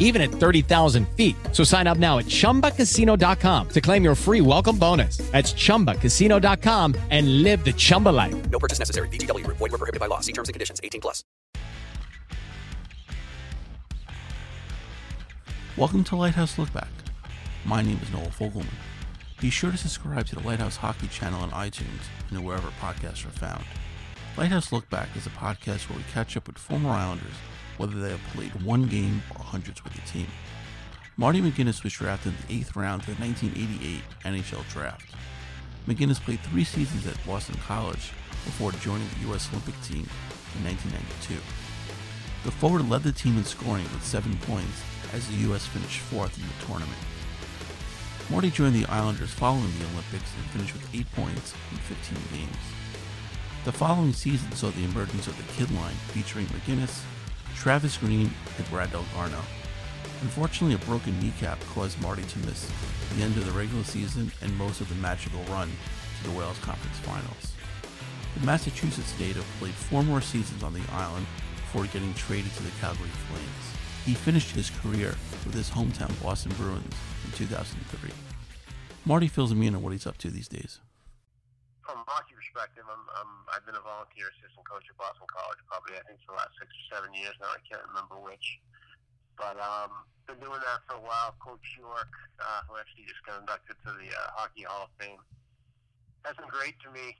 even at 30,000 feet. So sign up now at ChumbaCasino.com to claim your free welcome bonus. That's ChumbaCasino.com and live the Chumba life. No purchase necessary. VGW. Void where prohibited by law. See terms and conditions. 18+. Welcome to Lighthouse Look Back. My name is Noel Fogelman. Be sure to subscribe to the Lighthouse Hockey Channel on iTunes and wherever podcasts are found. Lighthouse Look Back is a podcast where we catch up with former Islanders, whether they have played one game or hundreds with the team. Marty McGinnis was drafted in the 8th round of the 1988 NHL Draft. McGinnis played 3 seasons at Boston College before joining the U.S. Olympic team in 1992. The forward led the team in scoring with 7 points as the U.S. finished 4th in the tournament. Marty joined the Islanders following the Olympics and finished with 8 points in 15 games. The following season saw the emergence of the Kid Line featuring McGinnis, Travis Green, and Brad Delgarno. Unfortunately, a broken kneecap caused Marty to miss the end of the regular season and most of the magical run to the Wales Conference Finals. The Massachusetts native played 4 more seasons on the island before getting traded to the Calgary Flames. He finished his career with his hometown Boston Bruins in 2003. Marty fills me in on what he's up to these days. From a hockey perspective, I've been a volunteer assistant coach at Boston College probably, I think, for the last 6 or 7 years now. I can't remember which. But been doing that for a while. Coach York, who actually just got inducted to the Hockey Hall of Fame, has been great to me,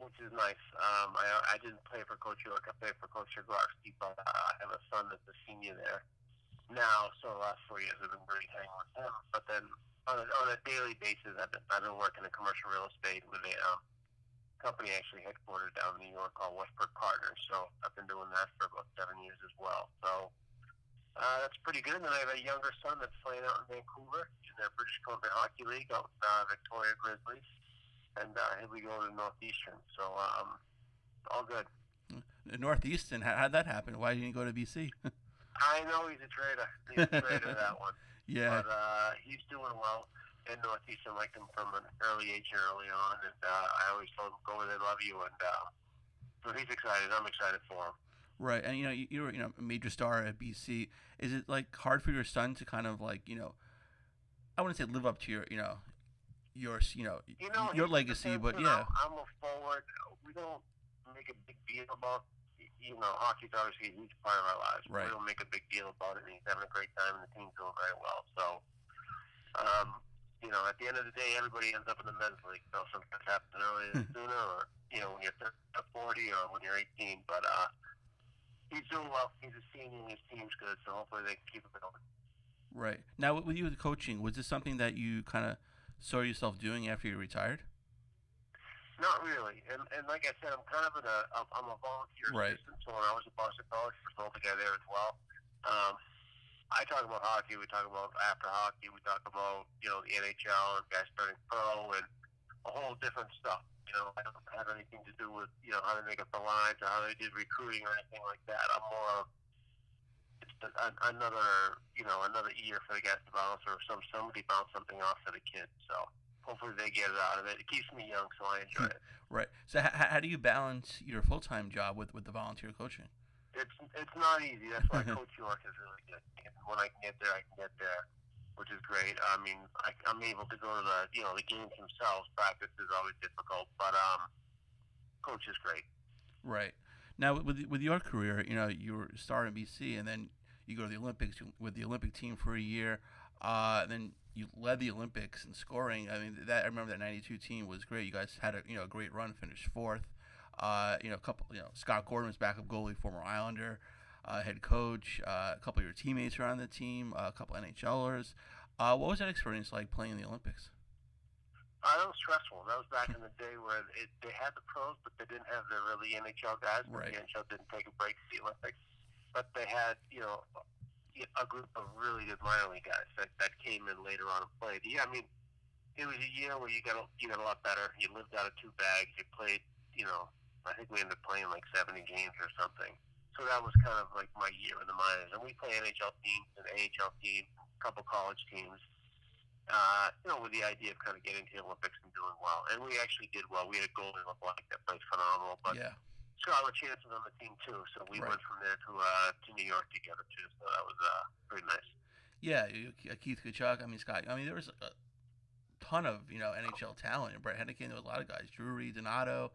which is nice. I didn't play for Coach York. I played for Coach Grosky, but I have a son that's a senior there now, so the last 4 years I've been really hanging with him. But then on a daily basis, I've been working in commercial real estate with a company actually headquartered down in New York called Westbrook Partners. So I've been doing that for about 7 years as well. So that's pretty good. And then I have a younger son that's playing out in Vancouver in the British Columbia Hockey League out with Victoria Grizzlies. And here we go to Northeastern. So all good. Northeastern, how'd that happen? Why didn't you go to BC? I know he's a traitor. He's a traitor, that one. Yeah. But he's doing well in Northeastern. I liked him from an early age and early on. And I always told him, go where they love you. And so he's excited. I'm excited for him. Right. And, you know, you were a major star at BC. Is it, like, hard for your son to kind of, like, you know, I wouldn't say live up to your, you know, your legacy, but yeah. I'm a forward. We don't make a big deal about hockey's obviously a huge part of our lives. Right. We don't make a big deal about it. He's having a great time, and the team's doing very well. So, at the end of the day, everybody ends up in the men's league. So something happens earlier, sooner, or when you're 40, or when you're 18. But he's doing well. He's a senior, and his team's good. So hopefully they can keep it going. Right now, with you with coaching, was this something that you kind of saw yourself doing after you retired? Not really. And like I said, I'm kind of I'm a volunteer assistant. So when I was at Boston College, first of all, the guy there as well, I talk about hockey. We talk about after hockey. We talk about, the NHL and guys starting pro and a whole different stuff. I don't have anything to do with, how they make up the lines or how they did recruiting or anything like that. I'm more of another ear for the guys to bounce or somebody bounce something off for the kids. So hopefully they get it out of it. It keeps me young, so I enjoy it. Right. So how do you balance your full-time job with the volunteer coaching? It's not easy. That's why Coach York is really good. When I can get there, which is great. I mean, I'm able to go to the games themselves. Practice is always difficult, but Coach is great. Right. Now, with your career, you were a star in BC, and then you go to the Olympics with the Olympic team for a year. Then you led the Olympics in scoring. I mean, I remember that '92 team was great. You guys had a great run, finished fourth. Scott Gordon was backup goalie, former Islander, head coach. A couple of your teammates were on the team, a couple NHLers. What was that experience like playing in the Olympics? That was stressful. That was back in the day where they had the pros, but they didn't have the really NHL guys. Right. The NHL didn't take a break to the Olympics, but they had a group of really good minor league guys that came in later on and played. Yeah, I mean, it was a year where you got a lot better. You lived out of two bags. You played. I think we ended up playing like 70 games or something. So that was kind of like my year in the minors. And we play NHL teams and AHL teams, a couple college teams, with the idea of kind of getting to the Olympics and doing well. And we actually did well. We had a goalie, Black, that played phenomenal. But yeah. Scarlett Chance was on the team too. So we went from there to New York together too. So that was pretty nice. Yeah, Keith Kuchuk. I mean, Scott, there was a ton of, NHL talent. And Brett Hennigan, there was a lot of guys. Drury, Donato.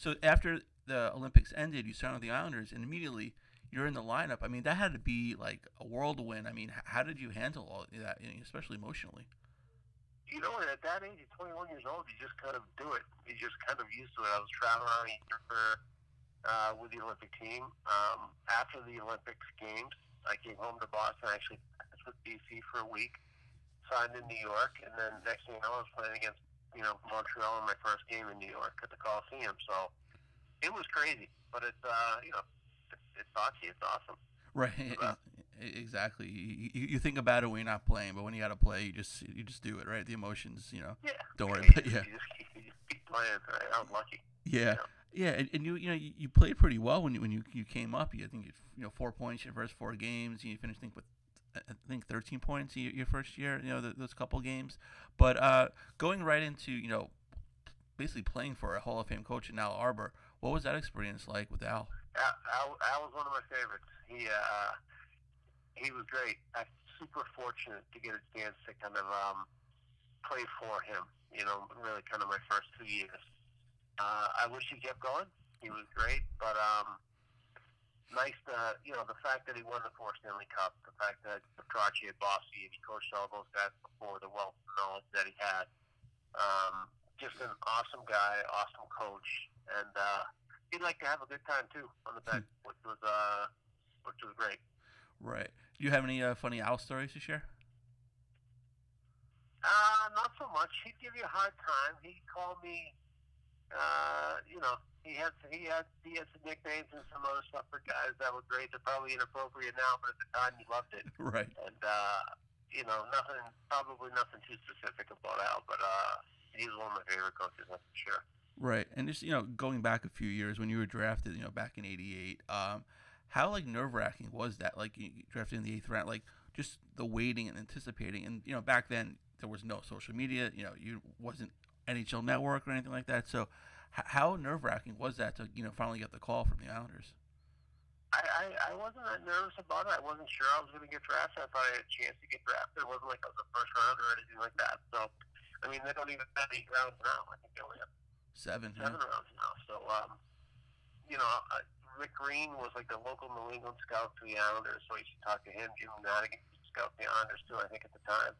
So after the Olympics ended, you signed with the Islanders, and immediately you're in the lineup. I mean, that had to be like a whirlwind. I mean, how did you handle all that, especially emotionally? At that age, you're 21 years old, you just kind of do it. You're just kind of used to it. I was traveling around with the Olympic team. After the Olympics games, I came home to Boston. I actually practiced with BC for a week, signed in New York, and then next thing I was playing against Montreal in my first game in New York at the Coliseum. So it was crazy, but it's hockey. It's awesome. Right. Exactly. You think about it when you're not playing, but when you got to play, you just do it. Right. The emotions, Yeah. Don't worry. Yeah. You just keep playing. Right? I'm lucky. Yeah. Yeah. And you played pretty well when you came up. You think 4 points your first 4 games, and you finished with. I think 13 points your first year, those couple games. But going right into, basically playing for a Hall of Fame coach in Al Arbor, what was that experience like with Al? Al was one of my favorites. He was great. I'm super fortunate to get a chance to kind of play for him, really kind of my first 2 years. I wish he kept going. He was great, but nice to, the fact that he won the 4 Stanley Cups, the fact that Petrachi and Bossy, and he coached all those guys before, the wealth of knowledge that he had. Just an awesome guy, awesome coach, and he'd like to have a good time too on the bench, which was great. Right. Do you have any funny Al stories to share? Not so much. He'd give you a hard time. He'd call me, He had some nicknames and some other stuff for guys that were great. They're probably inappropriate now, but at the time he loved it. Right. And nothing too specific about Al, but he's one of my favorite coaches, that's for sure. Right. And just going back a few years when you were drafted, back in '88, how nerve-wracking was that? You drafted in the 8th round, just the waiting and anticipating. And back then there was no social media. You wasn't NHL Network or anything like that. So how nerve-wracking was that to finally get the call from the Islanders? I wasn't that nervous about it. I wasn't sure I was going to get drafted. I thought I had a chance to get drafted. It wasn't like I was a first round or anything like that. So, I mean, they don't even have 8 rounds now. I think they only have 7 rounds now. So, Rick Green was the local New England scout for the Islanders, so you should talk to him. Jim Madigan scout the Islanders too, I think, at the time.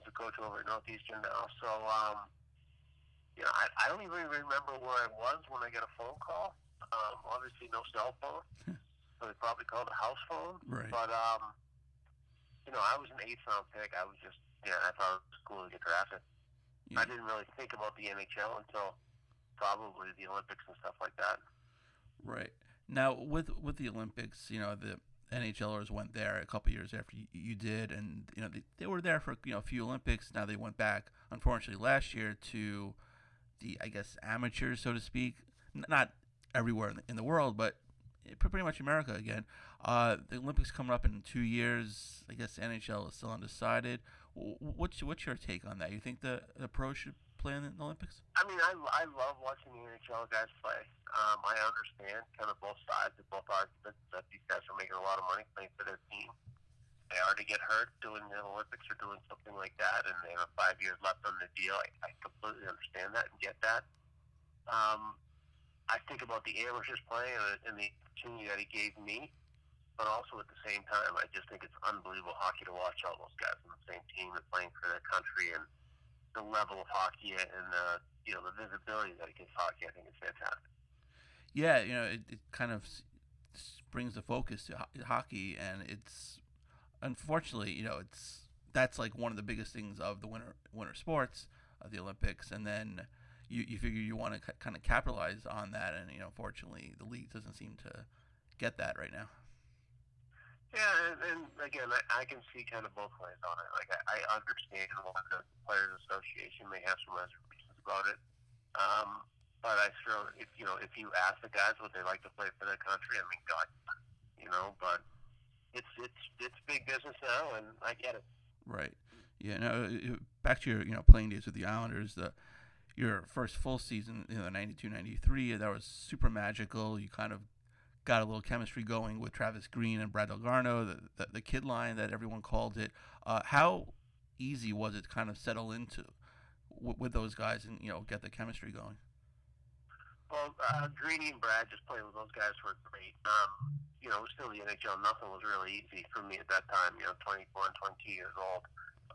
He's a coach over at Northeastern now. So, I don't even remember where I was when I got a phone call. Obviously, no cell phone, so they probably called a house phone. Right. But, I was an 8th-round pick. I was just, I thought it was cool to get drafted. Yeah. I didn't really think about the NHL until probably the Olympics and stuff like that. Right. Now, with the Olympics, the NHLers went there a couple of years after you did, and they were there for a few Olympics. Now they went back, unfortunately, last year to the, I guess, amateurs, so to speak. Not everywhere in the world, but pretty much America again. The Olympics coming up in 2 years. I guess NHL is still undecided. What's your take on that? You think the pros should play in the Olympics? I mean, I love watching the NHL guys play. I understand kind of both sides of both arguments that these guys are making a lot of money playing for their team. They already get hurt doing the Olympics or doing something like that, and they have 5 years left on the deal. I completely understand that and get that. I think about the amateurs playing and the opportunity that he gave me, but also at the same time, I just think it's unbelievable hockey to watch. All those guys on the same team and playing for their country, and the level of hockey and the visibility that it gives hockey, I think is fantastic. Yeah, it kind of brings the focus to hockey, and it's unfortunately, that's like one of the biggest things of the winter sports of the Olympics, and then. You figure you want to kind of capitalize on that, and fortunately, the league doesn't seem to get that right now. Yeah, and again, I can see kind of both ways on it. Like I understand why the Players Association may have some reservations about it, but I sure if you ask the guys would they like to play for their country, I mean, God, but it's big business now, and I get it. Right. Yeah. No. Back to your playing days with the Islanders. Your first full season, 92-93, that was super magical. You kind of got a little chemistry going with Travis Green and Brad Delgarno, the kid line that everyone called it. How easy was it to kind of settle into with those guys and get the chemistry going? Well, Greeny and Brad, just playing with those guys were great. It was still the NHL. Nothing was really easy for me at that time. 24 and 22 years old.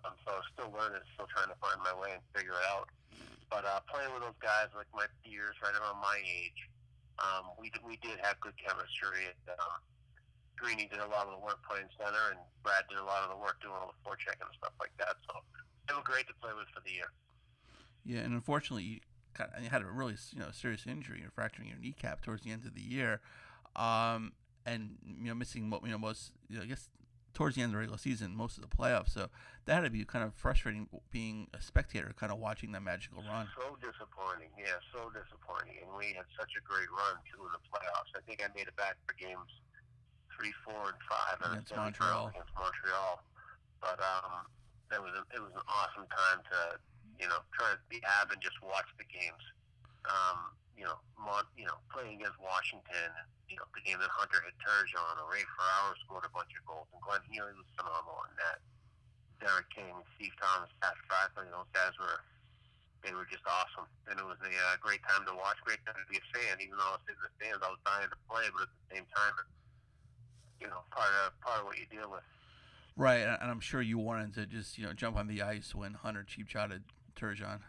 So I was still learning, still trying to find my way and figure it out. But playing with those guys, like my peers, right around my age, we did have good chemistry. And, Greeny did a lot of the work playing center, and Brad did a lot of the work doing all the forechecking and stuff like that. So they were great to play with for the year. Yeah, and unfortunately, you had a really serious injury, fracturing your kneecap towards the end of the year, and missing most I guess. Towards the end of the regular season, most of the playoffs. So that had to be kind of frustrating being a spectator, kind of watching that magical run. So disappointing. Yeah, so disappointing. And we had such a great run, too, in the playoffs. I think I made it back for games 3, 4, and 5. Against Montreal. But it was an awesome time to, try to be ab and just watch the games. Playing against Washington, the game that Hunter hit Turgeon, or Ray Ferraro scored a bunch of goals, and Glenn Healy was phenomenal in that. Derek King, Steve Thomas, Pat Fracklin, those guys were just awesome. And it was a great time to watch, great time to be a fan. Even though I was sitting in the stands, I was dying to play, but at the same time, part of what you deal with. Right, and I'm sure you wanted to just jump on the ice when Hunter cheap shotted Turgeon.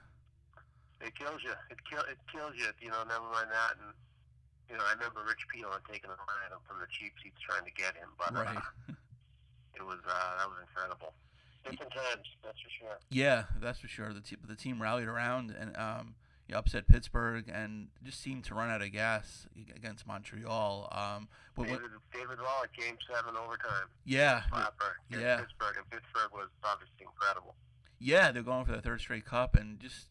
It kills you. It kills you. Never mind that. And I remember Rich Peeler taking a run at him from the cheap seats trying to get him. But right. It was that was incredible. Different times, that's for sure. Yeah, that's for sure. The team rallied around and upset Pittsburgh and just seemed to run out of gas against Montreal. But David Rollick, Game 7 overtime. Yeah. Flapper. Yeah. Pittsburgh, and Pittsburgh was obviously incredible. Yeah, they're going for their third straight cup and just.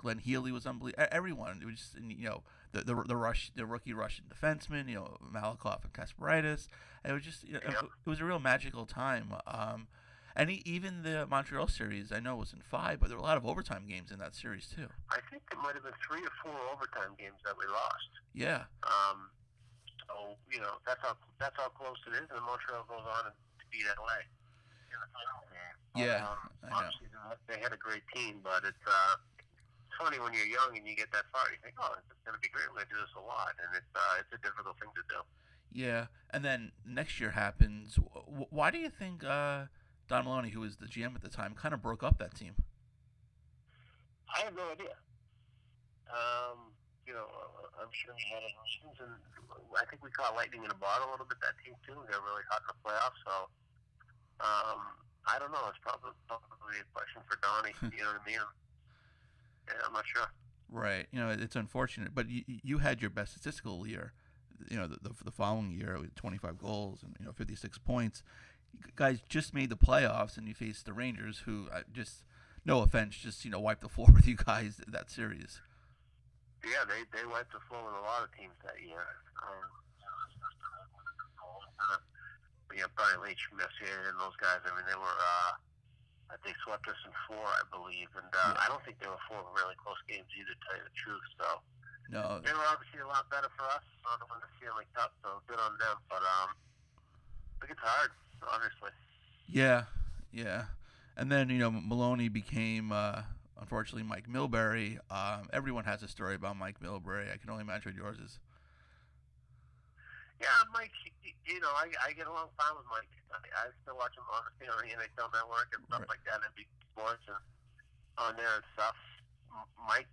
Glenn Healy was unbelievable. Everyone, it was just, the rookie Russian defenseman, Malakov and Kasparitis. It was just, it was a real magical time. And even the Montreal series, I know it was in 5, but there were a lot of overtime games in that series too. I think there might have been 3 or 4 overtime games that we lost. Yeah. So that's how close it is, and Montreal goes on to beat LA. Yeah, I know. They had a great team, but it's funny when you're young and you get that far. You think, oh, it's going to be great. We're going to do this a lot, and it's a difficult thing to do. Yeah, and then next year happens. Why do you think Don Maloney, who was the GM at the time, kind of broke up that team? I have no idea. I'm sure he had his reasons, and I think we caught lightning in a bottle a little bit that team too. They were really hot in the playoffs, so. I don't know. It's probably a question for Donnie. You know what I mean? Yeah, I'm not sure. Right. You know, it's unfortunate, but you had your best statistical year. You know, the following year with 25 goals and 56 points. You guys just made the playoffs, and you faced the Rangers, who just, no offense, just wiped the floor with you guys that series. Yeah, they wiped the floor with a lot of teams that year. Brian Leach, Messier, and those guys. I mean, they were. They swept us in four, I believe, and I don't think there were four really close games either, to tell you the truth. So no, they were obviously a lot better for us on the Stanley Cup, so good on them. But I think it's hard, honestly. Yeah, and then Maloney became unfortunately Mike Milbury. Everyone has a story about Mike Milbury. I can only imagine what yours is. Yeah, Mike, I get along fine with Mike. I still watch him on the NHL Network and stuff like that, and big sports and on there and stuff. Mike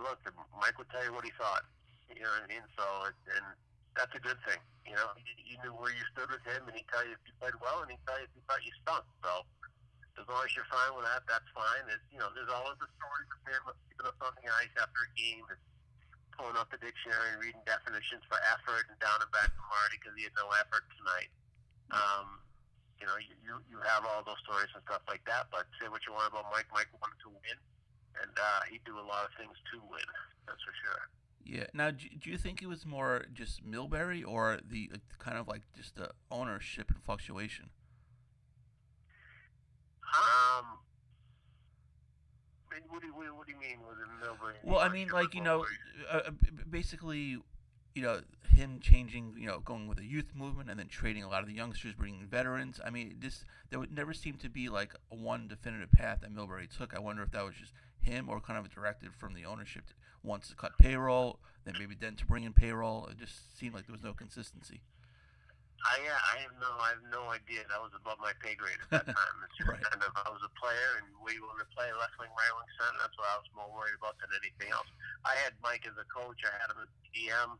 would tell you what he thought. You know what I mean? So, and that's a good thing. You knew where you stood with him, and he'd tell you if you played well, and he'd tell you if you thought you stunk. So, as long as you're fine with that, that's fine. There's always a story compared with keeping us on the ice after a game. Pulling up the dictionary and reading definitions for effort and down and back to Marty because he had no effort tonight. You have all those stories and stuff like that, but say what you want about Mike. Mike wanted to win, and he'd do a lot of things to win. That's for sure. Yeah. Now, do you think it was more just Milbury or the ownership and fluctuation? What do you mean? Was it Milbury? Well, I mean, him changing, going with the youth movement and then trading a lot of the youngsters, bringing veterans. I mean, there would never seem to be like one definitive path that Milbury took. I wonder if that was just him or kind of a directive from the ownership to, once to cut payroll, then to bring in payroll. It just seemed like there was no consistency. I have no idea. That was above my pay grade at that time. It's just I was a player, and we wanted to play left wing, right wing, center. That's what I was more worried about than anything else. I had Mike as a coach. I had him as GM.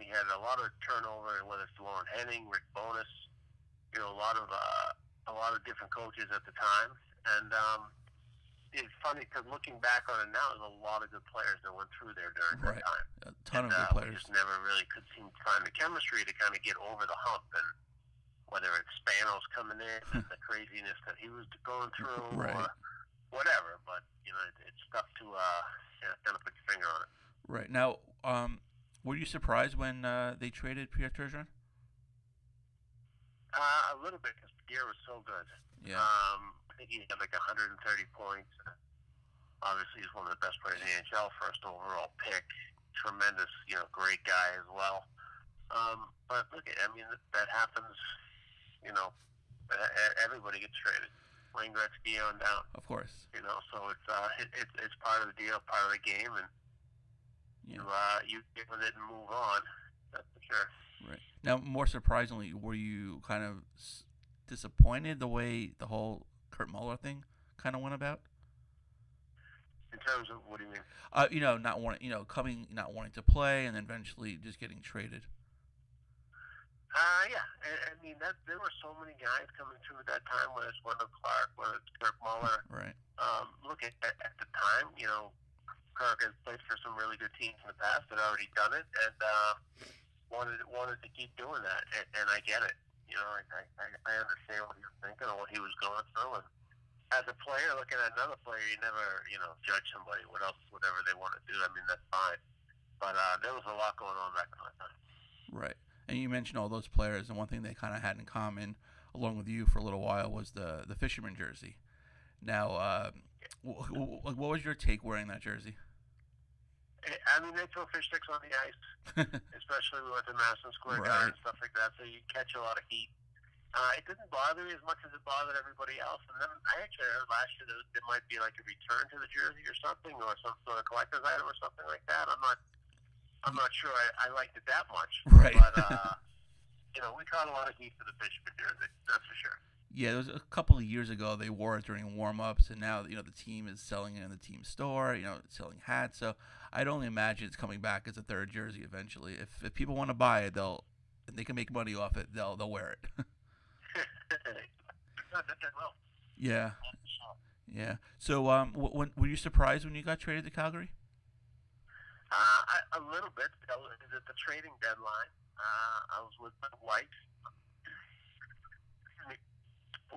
We had a lot of turnover, whether it's Lauren Henning, Rick Bonus, a lot of different coaches at the time. And it's funny because looking back on it now, there's a lot of good players that went through there during that time. A ton of good players. We just never really could seem to find the chemistry to kind of get over the hump. And whether it's Spanos coming in and the craziness that he was going through or whatever. But, it's tough to kind of put your finger on it. Right. Now, were you surprised when they traded Pietrangelo? A little bit because Pierre was so good. Yeah. I think he had 130 points. Obviously, he's one of the best players in the NHL. First overall pick, tremendous, great guy as well. But look, that happens. Everybody gets traded. Wayne Gretzky on down, of course. So it's part of the deal, part of the game, and you get with it and move on. That's for sure. Right. Now, more surprisingly, were you kind of disappointed the way the whole Kirk Muller thing kind of went about? In terms of what do you mean? Not wanting to play, and then eventually just getting traded. Yeah. There were so many guys coming through at that time, whether it's Wendell Clark, whether it's Kirk Muller. Right. Look, at the time, Kirk has played for some really good teams in the past that already done it, and wanted to keep doing that, and I get it. I understand what he was thinking and what he was going through. And as a player, looking at another player, you never, judge somebody. Whatever they want to do, that's fine. But there was a lot going on back in that time. Right. And you mentioned all those players, and one thing they kind of had in common, along with you for a little while, was the fisherman jersey. Now, what was your take wearing that jersey? They throw fish sticks on the ice, especially with the Madison Square Garden and stuff like that, so you catch a lot of heat. It didn't bother me as much as it bothered everybody else. And then I actually heard last year that there might be like a return to the jersey or something, or some sort of collector's item or something like that. I'm not sure I liked it that much. Right. But, we caught a lot of heat for the Fisherman jersey, that's for sure. Yeah, it was a couple of years ago they wore it during warm-ups, and now, the team is selling it in the team store, selling hats. So I'd only imagine it's coming back as a third jersey eventually. If people want to buy it, they can make money off it, they'll wear it. Yeah. So were you surprised when you got traded to Calgary? A little bit. I was at the trading deadline. I was with my wife.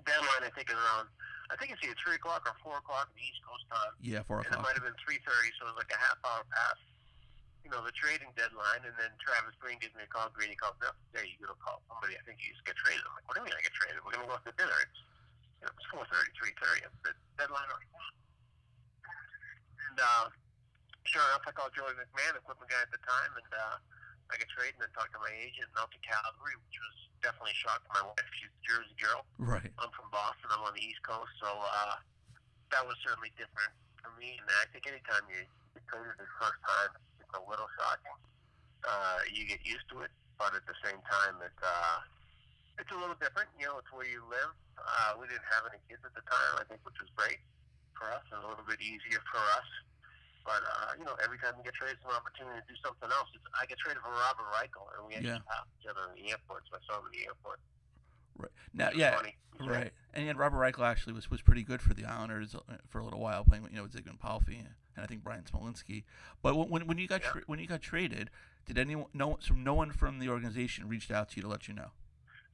Deadline, I think, is around, I think it's either 3 o'clock or 4 o'clock in the East Coast time. Yeah, 4 o'clock. And it might have been 3:30, so it was like a half-hour past, you know, the trading deadline. And then Travis Green gives me a call. Greeny calls me up. Hey, you're going to call somebody. I think you just get traded. I'm like, what do you mean I get traded? We're going to go out to dinner. It's, you know, it's 4:30, 3:30. It's the deadline already. And sure enough, I called Joey McMahon, equipment guy at the time, and I got traded and then talked to my agent and out to Calgary, which was definitely a shock to my wife. She's a Jersey girl. Right. I'm from Boston. I'm on the East Coast, so that was certainly different for me. And I think anytime you get traded the first time, it's a little shocking. You get used to it, but at the same time, it's a little different. You know, it's where you live. We didn't have any kids at the time, I think, which was great for us and a little bit easier for us. But, you know, every time you get traded, it's an opportunity to do something else. I get traded for Robert Reichel, and we actually passed each other in the airport, so I saw him in the airport. Right. Now, yeah, funny. Right. And Robert Reichel actually was pretty good for the Islanders for a little while, playing, you know, with Zygmunt Palfi and I think Brian Smolinski. But when you got when you got traded, did anyone no one from the organization reached out to you to let you know?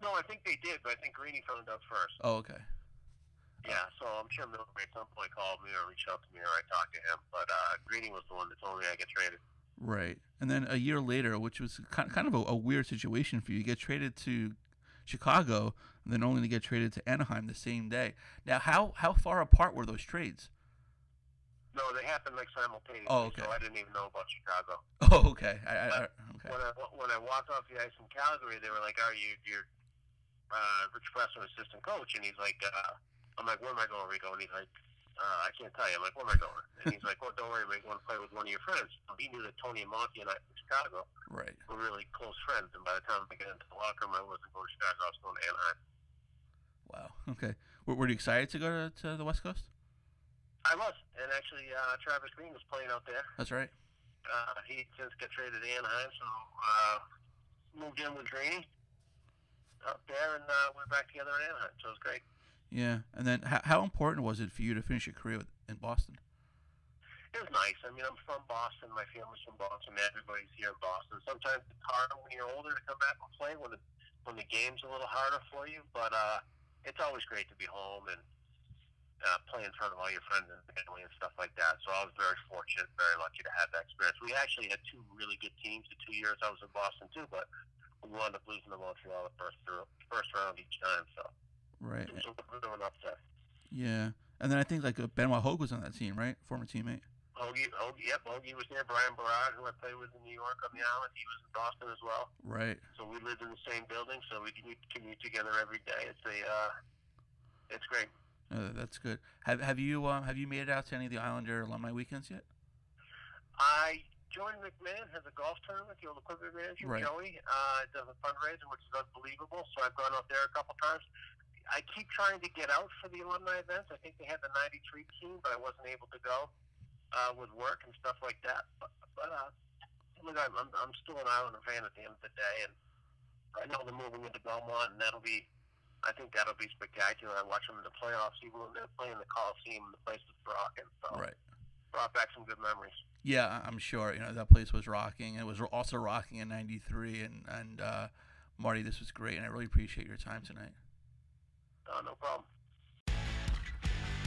No, I think they did, but I think Greeny phoned up first. Oh, okay. Yeah, so I'm sure Milbury at some point called me or reached out to me or I talked to him, but Greeny was the one that told me I get traded. Right, and then a year later, which was kind of a weird situation for you, you get traded to Chicago, and then only to get traded to Anaheim the same day. Now, how far apart were those trades? No, they happened like simultaneously, so I didn't even know about Chicago. Oh, okay. Okay. When I walked off the ice in Calgary, they were like, "Are you're Rich Preston, assistant coach?" And he's like, I'm like, where am I going, Rico? And he's like, I can't tell you. I'm like, where am I going? And he's like, well, don't worry, Rico, I want to play with one of your friends. He knew that Tony and Monty and I from Chicago were really close friends, and by the time I got into the locker room, I wasn't going to Chicago, I was going to Anaheim. Wow, okay. Were you excited to go to the West Coast? I was, and actually Travis Green was playing out there. That's right. He since got traded to Anaheim, so moved in with Greeny up there, and went back together in Anaheim, so it was great. Yeah, and then how important was it for you to finish your career in Boston? It was nice. I mean, I'm from Boston. My family's from Boston. Everybody's here in Boston. Sometimes it's harder when you're older to come back and play when the game's a little harder for you, but it's always great to be home and play in front of all your friends and family and stuff like that. So I was very fortunate, very lucky to have that experience. We actually had two really good teams the 2 years I was in Boston, too, but we wound up losing to Montreal the first round each time, so... Right. Yeah, and then I think like Benoit Hogue was on that team, right? Former teammate. Hogue was there. Brian Berard, who I played with in New York on the island, he was in Boston as well. Right. So we lived in the same building, so we commute together every day. It's great. That's good. Have you made it out to any of the Islander alumni weekends yet? Joey McMahon has a golf tournament, the old equipment manager, right. Joey. Does a fundraiser, which is unbelievable, so I've gone out there a couple times. I keep trying to get out for the alumni events. I think they had the 93 team, but I wasn't able to go with work and stuff like that. But look, I'm still an Islander fan at the end of the day, and I know they're moving into Belmont, and I think that'll be spectacular. I watch them in the playoffs, even when they're playing the Coliseum, and the place was rocking. So brought back some good memories. Yeah, I'm sure. You know, that place was rocking. It was also rocking in '93, and Marty, this was great, and I really appreciate your time tonight. No problem.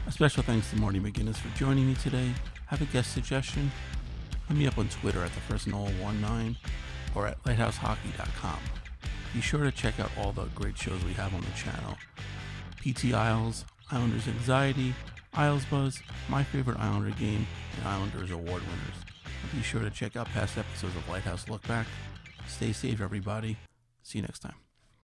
A special thanks to Marty McGinnis for joining me today. Have a guest suggestion? Hit me up on Twitter at TheFirstNoel19 or at lighthousehockey.com. Be sure to check out all the great shows we have on the channel. PT Isles, Islanders Anxiety, Isles Buzz, My Favorite Islander Game, and Islanders Award Winners. Be sure to check out past episodes of Lighthouse Look Back. Stay safe, everybody. See you next time.